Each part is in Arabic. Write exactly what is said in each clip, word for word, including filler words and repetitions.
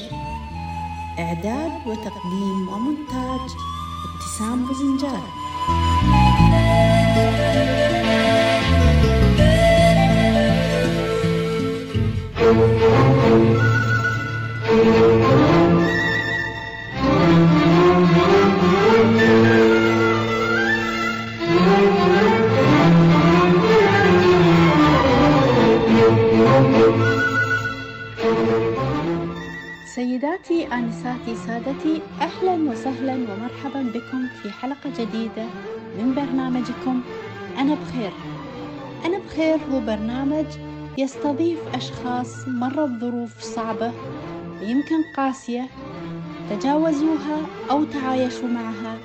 بخير. إعداد وتقديم ومونتاج ابتسام وزنجاب. سيداتي آنساتي سادتي، أهلا وسهلا ومرحبا بكم في حلقة جديدة من برنامجكم أنا بخير. أنا بخير هو برنامج يستضيف أشخاص مرت بظروف صعبة يمكن قاسية، تجاوزوها أو تعايشوا معها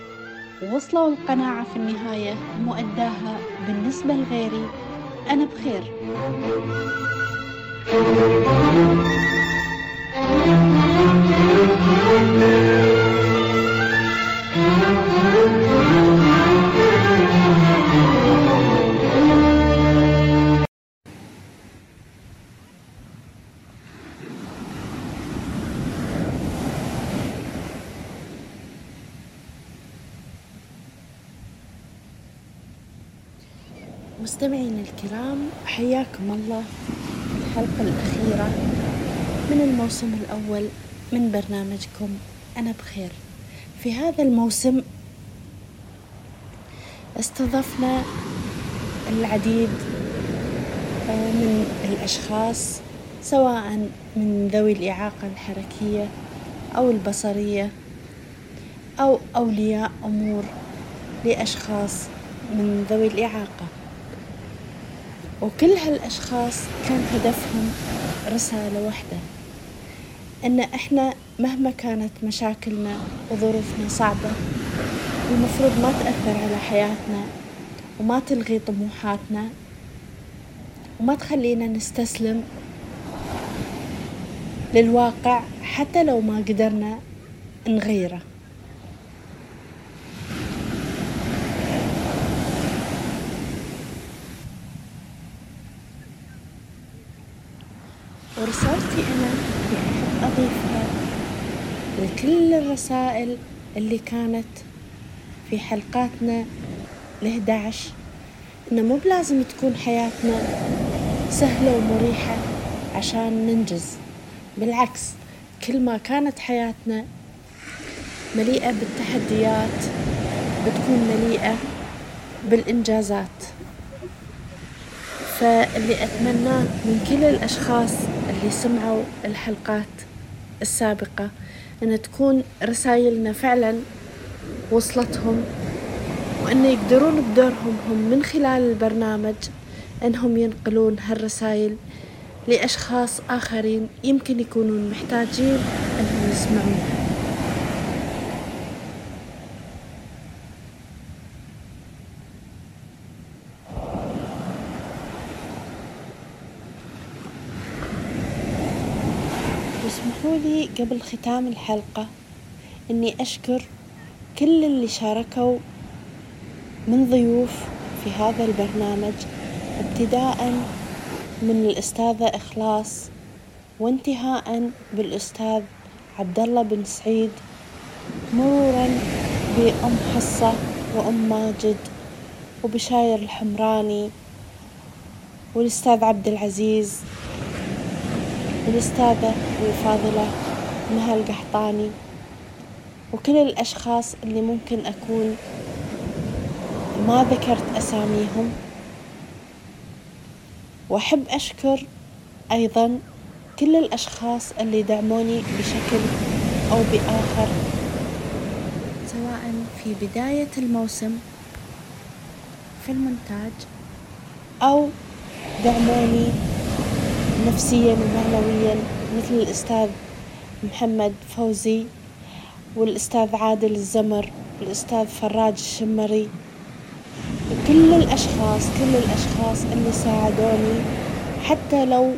ووصلوا القناعة في النهاية مؤداها بالنسبة لغيري أنا بخير. مستمعين الكرام، حياكم الله في الحلقة الأخيرة من الموسم الأول من برنامجكم أنا بخير. في هذا الموسم استضفنا العديد من الأشخاص، سواء من ذوي الإعاقة الحركية أو البصرية أو أولياء أمور لأشخاص من ذوي الإعاقة، وكل هالأشخاص كان هدفهم رسالة واحدة، أن إحنا مهما كانت مشاكلنا وظروفنا صعبة المفروض ما تأثر على حياتنا وما تلغي طموحاتنا وما تخلينا نستسلم للواقع حتى لو ما قدرنا نغيره. ورسالتي أنا اللي أحب أضيفها لكل الرسائل اللي كانت في حلقاتنا الأحد عشر، إنه مو بلازم تكون حياتنا سهلة ومريحة عشان ننجز، بالعكس كل ما كانت حياتنا مليئة بالتحديات بتكون مليئة بالإنجازات. فاللي أتمناه من كل الأشخاص اللي سمعوا الحلقات السابقة أن تكون رسائلنا فعلا وصلتهم، وأن يقدرون بدورهم هم من خلال البرنامج أنهم ينقلون هالرسائل لأشخاص آخرين يمكن يكونون محتاجين أنهم يسمعونها. اسمحوا لي قبل ختام الحلقة أني أشكر كل اللي شاركوا من ضيوف في هذا البرنامج، ابتداء من الأستاذة اخلاص وانتهاء بالأستاذ عبد الله بن سعيد، مرورا بأم حصة وأم ماجد وبشاير الحمراني والأستاذ عبد العزيز والأستاذة والفاضلة مها القحطاني، وكل الأشخاص اللي ممكن أكون ما ذكرت أساميهم. وأحب أشكر أيضا كل الأشخاص اللي دعموني بشكل أو بآخر، سواء في بداية الموسم في المونتاج أو دعموني نفسياً ومعنوياً، مثل الأستاذ محمد فوزي والأستاذ عادل الزمر والأستاذ فراج الشمري، وكل الأشخاص كل الأشخاص اللي ساعدوني حتى لو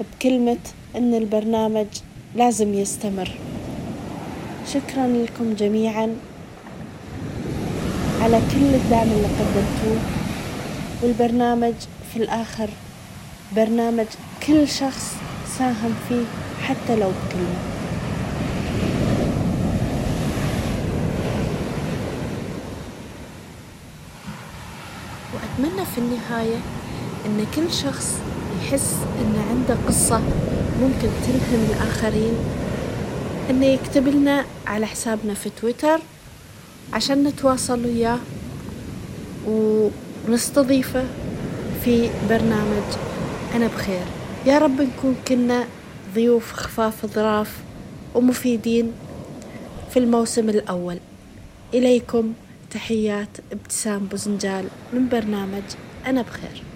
بكلمة أن البرنامج لازم يستمر. شكراً لكم جميعاً على كل الدعم اللي قدمتوه. والبرنامج في الآخر برنامج كل شخص ساهم فيه حتى لو بكلمة. يهمنا في النهاية أن كل شخص يحس أن عنده قصة ممكن تلهم الآخرين، أنه يكتب لنا على حسابنا في تويتر عشان نتواصل وياه ونستضيفه في برنامج أنا بخير. يا رب نكون كنا ضيوف خفاف الظراف ومفيدين في الموسم الأول. إليكم تحيات ابتسام وزنجاب من برنامج أنا بخير.